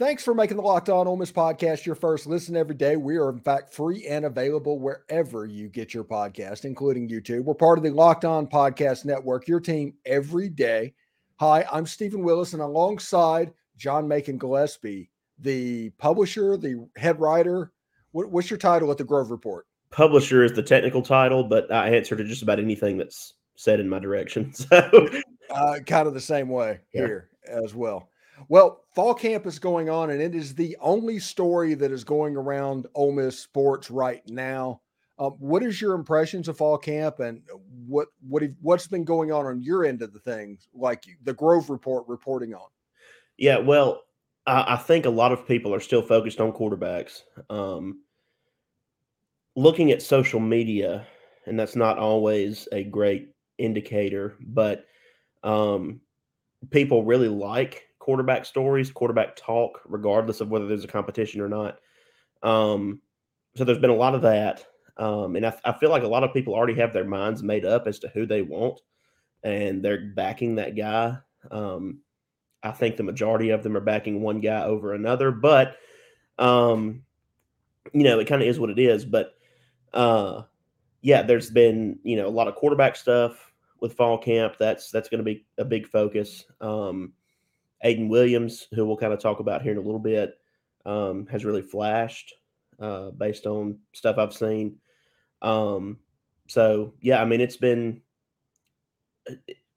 Thanks for making the Locked On Ole Miss podcast your first listen every day. We are, in fact, free and available wherever you get your podcast, including YouTube. We're part of the Locked On Podcast Network, your team every day. Hi, I'm Stephen Willis, and alongside John Macon Gillespie, the publisher, the head writer. What's your title at the Grove Report? Publisher is the technical title, but I answer to just about anything that's said in my direction. So, kind of the same way here as well. Well, fall camp is going on, and it is the only story that is going around Ole Miss sports right now. What is your impressions of fall camp, and what's been going on your end of the things, like the Grove Report reporting on? Yeah, well, I think a lot of people are still focused on quarterbacks. Looking at social media, and that's not always a great indicator, but people really like quarterback stories, quarterback talk, regardless of whether there's a competition or not. So there's been a lot of that. And I feel like a lot of people already have their minds made up as to who they want, and they're backing that guy. I think the majority of them are backing one guy over another, but, you know, it kind of is what it is. But, yeah, there's been, you know, a lot of quarterback stuff with fall camp. That's going to be a big focus. Ayden Williams, who we'll kind of talk about here in a little bit, has really flashed based on stuff I've seen. So, yeah, I mean, it's been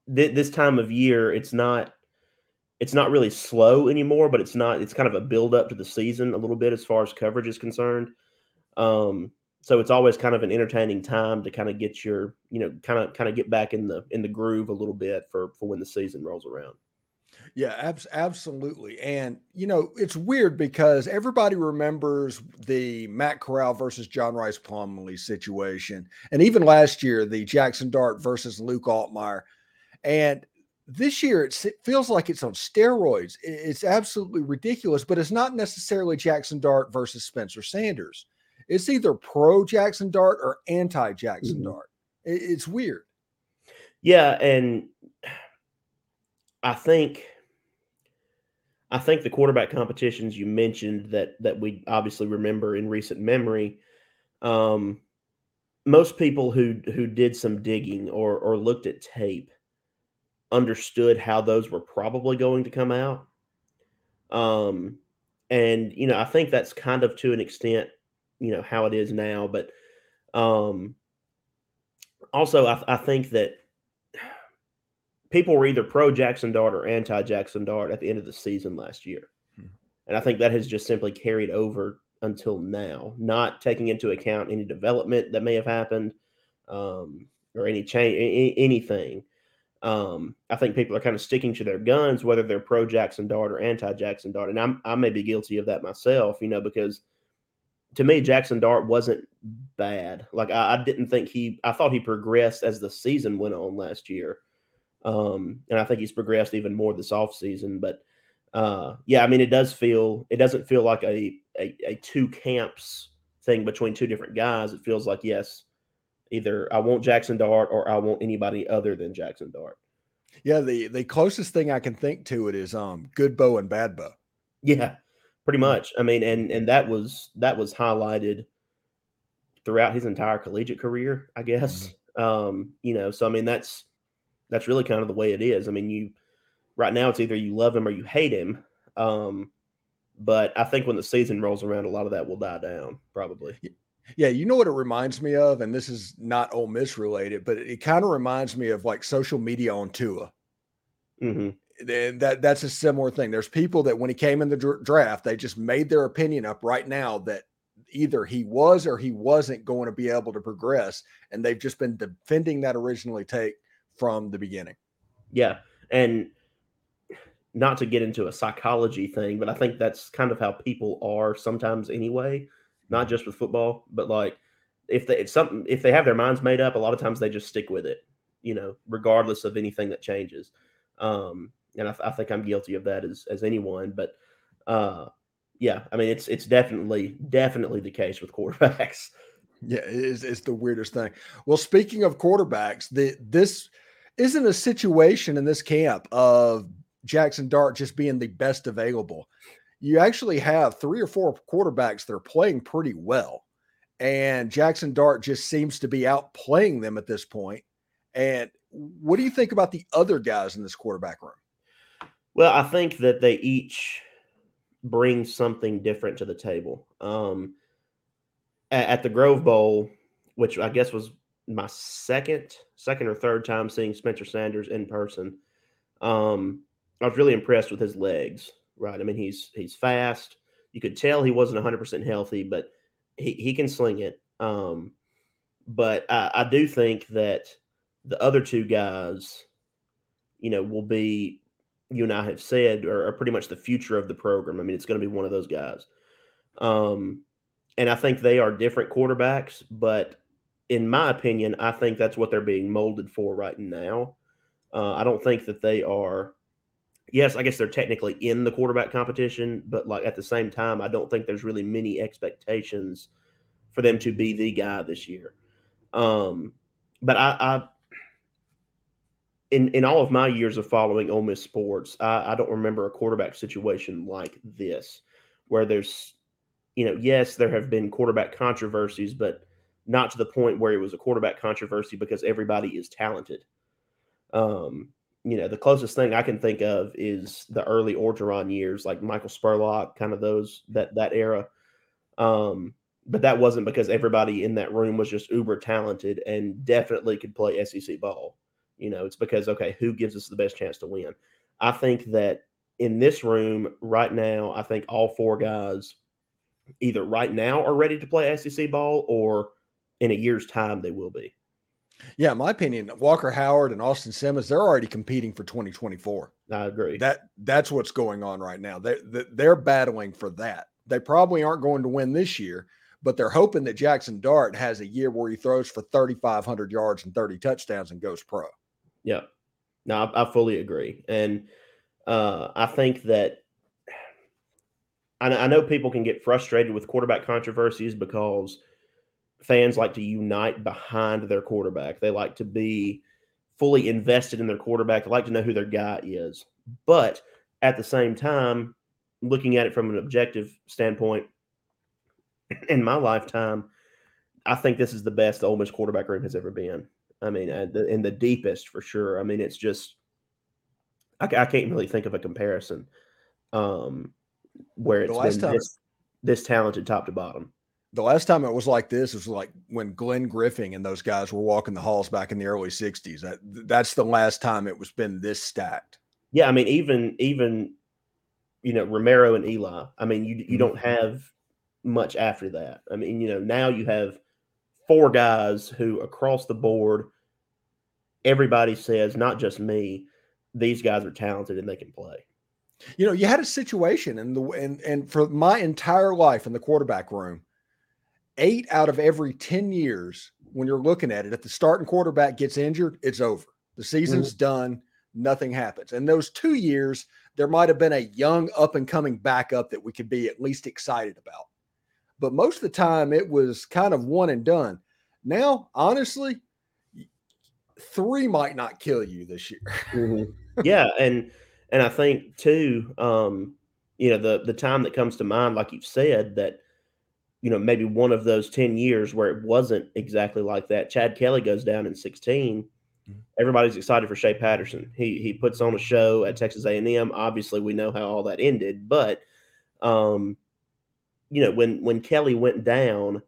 this time of year, it's not really slow anymore, but it's kind of a build-up to the season a little bit as far as coverage is concerned. So it's always kind of an entertaining time to kind of get your, you know, kind of get back in the groove a little bit for when the season rolls around. Yeah, absolutely. And, you know, it's weird because everybody remembers the Matt Corral versus John Rhys Plumlee situation. And even last year, the Jaxson Dart versus Luke Altmyer. And this year, it feels like it's on steroids. It's absolutely ridiculous, but it's not necessarily Jaxson Dart versus Spencer Sanders. It's either pro Jaxson Dart or anti Jaxson Dart. It's weird. Yeah, and I think the quarterback competitions you mentioned that we obviously remember in recent memory, most people who did some digging or looked at tape understood how those were probably going to come out. And, you know, I think that's kind of to an extent, you know, how it is now. But also I think that people were either pro Jaxson Dart or anti Jaxson Dart at the end of the season last year. And I think that has just simply carried over until now, not taking into account any development that may have happened or any change, anything. I think people are kind of sticking to their guns, whether they're pro Jaxson Dart or anti Jaxson Dart. And I may be guilty of that myself, you know, because to me, Jaxson Dart wasn't bad. Like I thought he progressed as the season went on last year. And I think he's progressed even more this offseason. But, yeah, I mean, it doesn't feel like a two camps thing between two different guys. It feels like, yes, either I want Jaxson Dart or I want anybody other than Jaxson Dart. Yeah, the closest thing I can think to it is good bow and bad bow. Yeah, pretty much. I mean, and that was highlighted throughout his entire collegiate career, I guess. You know, so, I mean, that's really kind of the way it is. I mean, right now it's either you love him or you hate him. But I think when the season rolls around, a lot of that will die down probably. Yeah. You know what it reminds me of? And this is not Ole Miss related, but it kind of reminds me of like social media on Tua. That's a similar thing. There's people that when he came in the draft, they just made their opinion up right now that either he was or he wasn't going to be able to progress. And they've just been defending that originally take from the beginning. Yeah. And not to get into a psychology thing, but I think that's kind of how people are sometimes anyway, not just with football, but like if they have their minds made up, a lot of times they just stick with it, you know, regardless of anything that changes. And I think I'm guilty of that as anyone, but yeah, I mean, it's definitely the case with quarterbacks. Yeah, it's the weirdest thing. Well, speaking of quarterbacks, this isn't a situation in this camp of Jaxson Dart just being the best available. you actually have three or four quarterbacks that are playing pretty well. And Jaxson Dart just seems to be outplaying them at this point. And what do you think about the other guys in this quarterback room? Well, I think that they each bring something different to the table. At the Grove Bowl, which I guess was my second or third time seeing Spencer Sanders in person, I was really impressed with his legs, right? I mean, he's fast. You could tell he wasn't 100% healthy, but he can sling it. But I do think that the other two guys, you know, will be, you and I have said, are pretty much the future of the program. I mean, it's going to be one of those guys. And I think they are different quarterbacks, but in my opinion, I think that's what they're being molded for right now. I don't think that they are – yes, I guess they're technically in the quarterback competition, but like at the same time, I don't think there's really many expectations for them to be the guy this year. But I in all of my years of following Ole Miss sports, I don't remember a quarterback situation like this where there's, you know, yes, there have been quarterback controversies, but not to the point where it was a quarterback controversy because everybody is talented. You know, the closest thing I can think of is the early Orgeron years, like Michael Spurlock, kind of those, that era. But that wasn't because everybody in that room was just uber talented and definitely could play SEC ball. You know, it's because, okay, who gives us the best chance to win? I think that in this room right now, I think all four guys either right now are ready to play SEC ball or in a year's time they will be. Yeah, in my opinion, Walker Howard and Austin Simmons, they're already competing for 2024. I agree. That's what's going on right now. They're battling for that. They probably aren't going to win this year, but they're hoping that Jaxson Dart has a year where he throws for 3,500 yards and 30 touchdowns and goes pro. Yeah, no, I fully agree. And I think that I know people can get frustrated with quarterback controversies because fans like to unite behind their quarterback. They like to be fully invested in their quarterback. They like to know who their guy is. But at the same time, looking at it from an objective standpoint, in my lifetime, I think this is the best the Ole Miss quarterback room has ever been. I mean, in the deepest for sure. I mean, it's just I can't really think of a comparison where it's been this talented top to bottom. The last time it was like this was like when Glenn Griffin and those guys were walking the halls back in the early 60s. That's the last time it was been this stacked. Yeah, I mean, even you know, Romero and Eli. I mean, you don't have much after that. I mean, you know, now you have four guys who across the board, everybody says, not just me, these guys are talented and they can play. You know, you had a situation and for my entire life in the quarterback room, 8 out of every 10 years, when you're looking at it, if the starting quarterback gets injured, it's over. The season's done. Nothing happens. And those 2 years, there might have been a young up-and-coming backup that we could be at least excited about. But most of the time, it was kind of one and done. Now, honestly, 3 might not kill you this year. Yeah, and I think, too, you know, the time that comes to mind, like you've said, that, you know, maybe one of those 10 years where it wasn't exactly like that. Chad Kelly goes down in 2016. Everybody's excited for Shea Patterson. He puts on a show at Texas A&M. Obviously, we know how all that ended. But, you know, when Kelly went down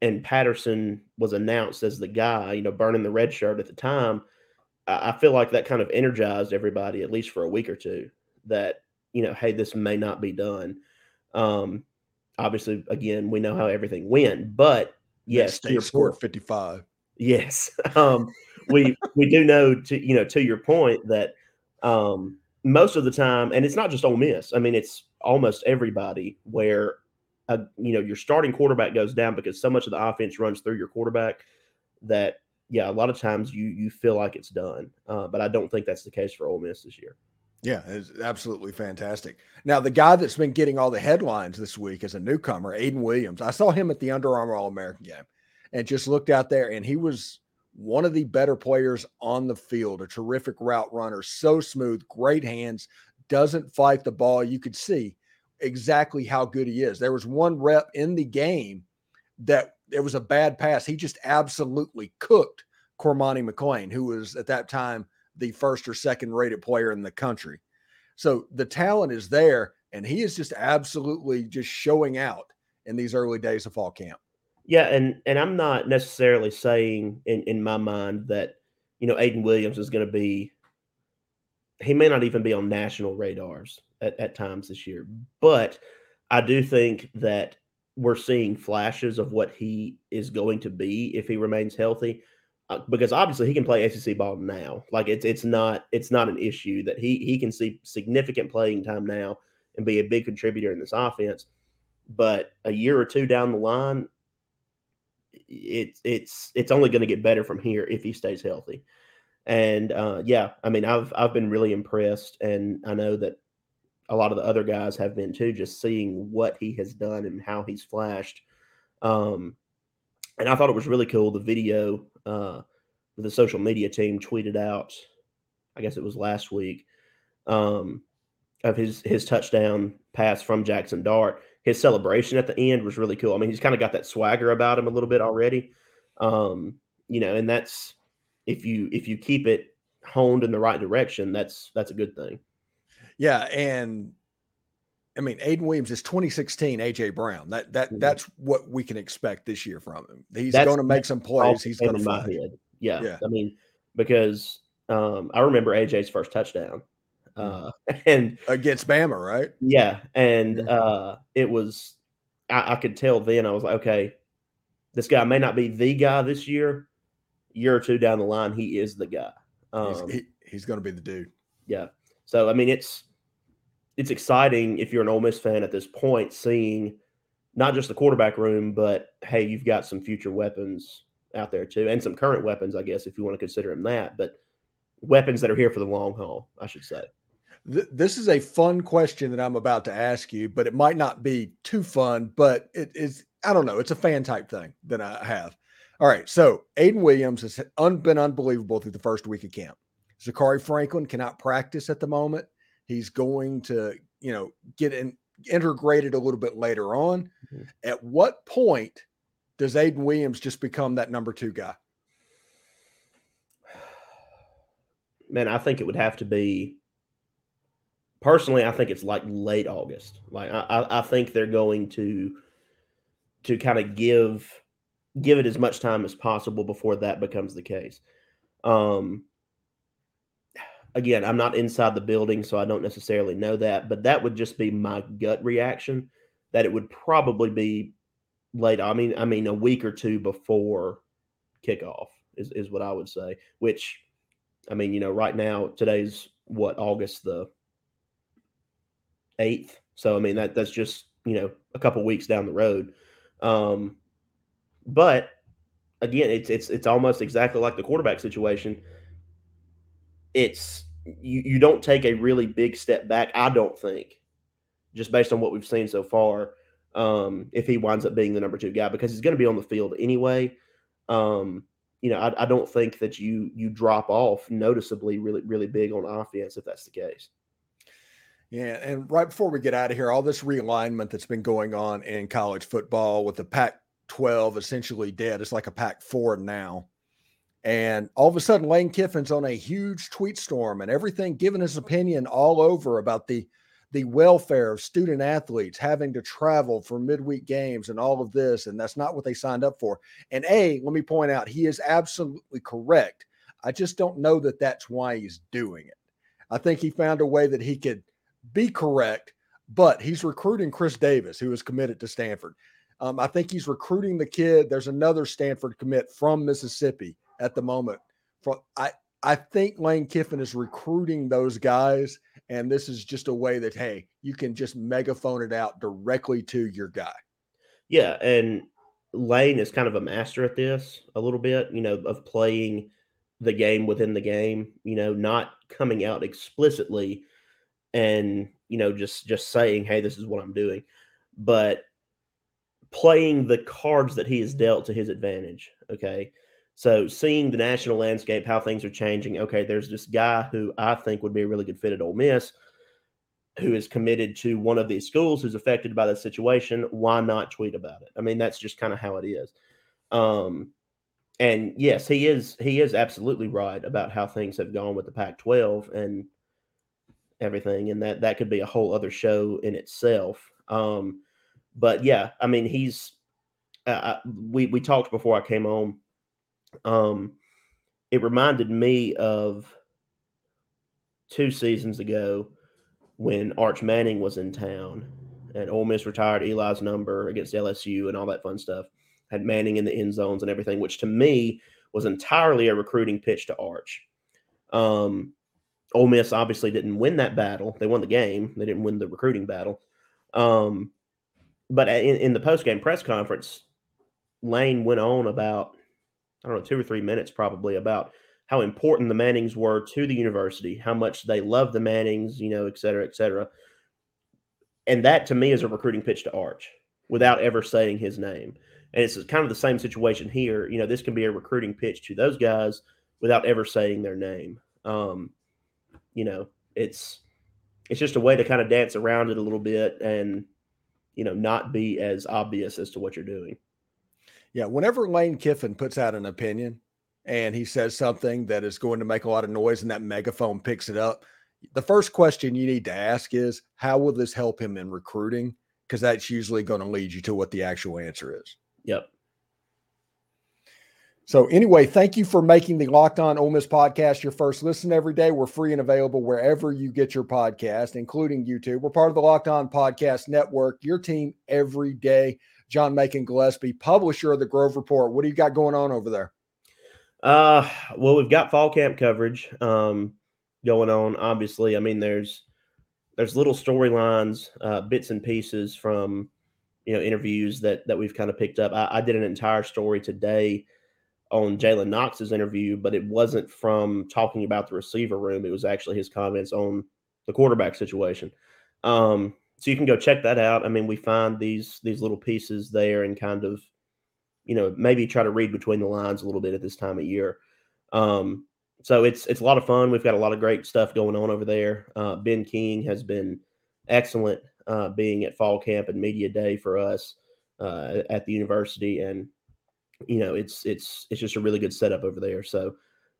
and Patterson was announced as the guy, you know, burning the red shirt at the time, I feel like that kind of energized everybody, at least for a week or two, that, you know, hey, this may not be done. Obviously, again, we know how everything went, but yes, to your scored point, 55. Yes, we do know to your point that most of the time, and it's not just Ole Miss. I mean, it's almost everybody where you know, your starting quarterback goes down because so much of the offense runs through your quarterback that a lot of times you feel like it's done. But I don't think that's the case for Ole Miss this year. Yeah, it's absolutely fantastic. Now, the guy that's been getting all the headlines this week is a newcomer, Ayden Williams. I saw him at the Under Armour All-American game and just looked out there, and he was one of the better players on the field, a terrific route runner, so smooth, great hands, doesn't fight the ball. You could see exactly how good he is. There was one rep in the game that it was a bad pass. He just absolutely cooked Cormani McClain, who was at that time the first or second rated player in the country. So the talent is there, and he is just absolutely just showing out in these early days of fall camp. Yeah, and I'm not necessarily saying in my mind that, you know, Ayden Williams is going to be – he may not even be on national radars at times this year. But I do think that we're seeing flashes of what he is going to be if he remains healthy. Because obviously he can play SEC ball now. Like it's not an issue that he can see significant playing time now and be a big contributor in this offense. But a year or two down the line, it's only going to get better from here if he stays healthy. And yeah, I mean I've been really impressed, and I know that a lot of the other guys have been too. Just seeing what he has done and how he's flashed. And I thought it was really cool. The video the social media team tweeted out, I guess it was last week, of his touchdown pass from Jaxson Dart. His celebration at the end was really cool. I mean, he's kind of got that swagger about him a little bit already, you know. And that's if you keep it honed in the right direction, that's a good thing. Yeah, and I mean, Ayden Williams is 2016 A.J. Brown. That's what we can expect this year from him. He's going to make some plays. He's going to find. Yeah. I mean, because I remember A.J.'s first touchdown, and against Bama, right? Yeah, and it was I could tell then. I was like, okay, this guy may not be the guy this year. Year or two down the line, he is the guy. He's going to be the dude. Yeah. So I mean, it's exciting if you're an Ole Miss fan at this point, seeing not just the quarterback room, but, hey, you've got some future weapons out there too, and some current weapons, I guess, if you want to consider them that, but weapons that are here for the long haul, I should say. This is a fun question that I'm about to ask you, but it might not be too fun, but it is, I don't know, it's a fan type thing that I have. All right, so Ayden Williams has been unbelievable through the first week of camp. Zakari Franklin cannot practice at the moment. He's going to, you know, get integrated a little bit later on. Mm-hmm. At what point does Ayden Williams just become that number two guy? Man, I think it would have to be – personally, I think it's like late August. Like I think they're going to kind of give it as much time as possible before that becomes the case. Again, I'm not inside the building, so I don't necessarily know that, but that would just be my gut reaction that it would probably be late. I mean, a week or two before kickoff is what I would say, which, I mean, you know, right now, today's what, August the 8th. So, I mean, that's just, you know, a couple weeks down the road. But again, it's almost exactly like the quarterback situation. It's, You don't take a really big step back, I don't think, just based on what we've seen so far, if he winds up being the number two guy, because he's going to be on the field anyway. You know, I don't think that you drop off noticeably really, really big on offense if that's the case. Yeah, and right before we get out of here, all this realignment that's been going on in college football with the Pac-12 essentially dead. It's like a Pac-4 now. And all of a sudden, Lane Kiffin's on a huge tweet storm and everything, giving his opinion all over about the welfare of student athletes having to travel for midweek games and all of this, and that's not what they signed up for. And let me point out, he is absolutely correct. I just don't know that that's why he's doing it. I think he found a way that he could be correct, but he's recruiting Chris Davis, who is committed to Stanford. I think he's recruiting the kid. There's another Stanford commit from Mississippi at the moment. I think Lane Kiffin is recruiting those guys, and this is just a way that, hey, you can just megaphone it out directly to your guy. Yeah, and Lane is kind of a master at this a little bit, you know, of playing the game within the game, you know, not coming out explicitly and, you know, just saying, hey, this is what I'm doing, but playing the cards that he has dealt to his advantage, okay? So seeing the national landscape, how things are changing, okay, there's this guy who I think would be a really good fit at Ole Miss. who is committed to one of these schools who's affected by this situation, why not tweet about it? I mean, that's just kind of how it is. And yes, he is absolutely right about how things have gone with the Pac-12 and everything. And that could be a whole other show in itself. But yeah, I mean, he's, we talked before I came on. It reminded me of 2 seasons ago when Arch Manning was in town and Ole Miss retired Eli's number against LSU and all that fun stuff, had Manning in the end zones and everything, which to me was entirely a recruiting pitch to Arch. Ole Miss obviously didn't win that battle. They won the game. They didn't win the recruiting battle. But in the post-game press conference, Lane went on about, 2 or 3 minutes probably, about how important the Mannings were to the university, how much they loved the Mannings, et cetera, et cetera. And that to me is a recruiting pitch to Arch without ever saying his name. And it's kind of the same situation here. This can be a recruiting pitch to those guys without ever saying their name. It's just a way to kind of dance around it a little bit and, not be as obvious as to what you're doing. Yeah. Whenever Lane Kiffin puts out an opinion and he says something that is going to make a lot of noise and that megaphone picks it up, the first question you need to ask is, how will this help him in recruiting? Because that's usually going to lead you to what the actual answer is. Yep. So anyway, thank you for making the Locked On Ole Miss podcast your first listen every day. We're free and available wherever you get your podcast, including YouTube. We're part of the Locked On Podcast Network, your team every day. John Macon Gillespie, publisher of the Grove Report. What do you got going on over there? Well, we've got fall camp coverage going on, obviously. I mean, there's little storylines, bits and pieces from, interviews that we've kind of picked up. I did an entire story today on Jalen Knox's interview, but it wasn't from talking about the receiver room. It was actually his comments on the quarterback situation. So you can go check that out. I mean, we find these little pieces there and kind of, maybe try to read between the lines a little bit at this time of year. So it's a lot of fun. We've got a lot of great stuff going on over there. Ben King has been excellent being at fall camp and media day for us at the university. And, it's just a really good setup over there. So,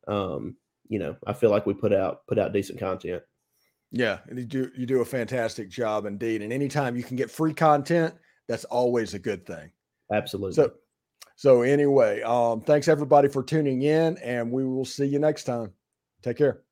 I feel like we put out decent content. Yeah, and you do a fantastic job indeed. And anytime you can get free content, that's always a good thing. Absolutely. So anyway, thanks everybody for tuning in, and we will see you next time. Take care.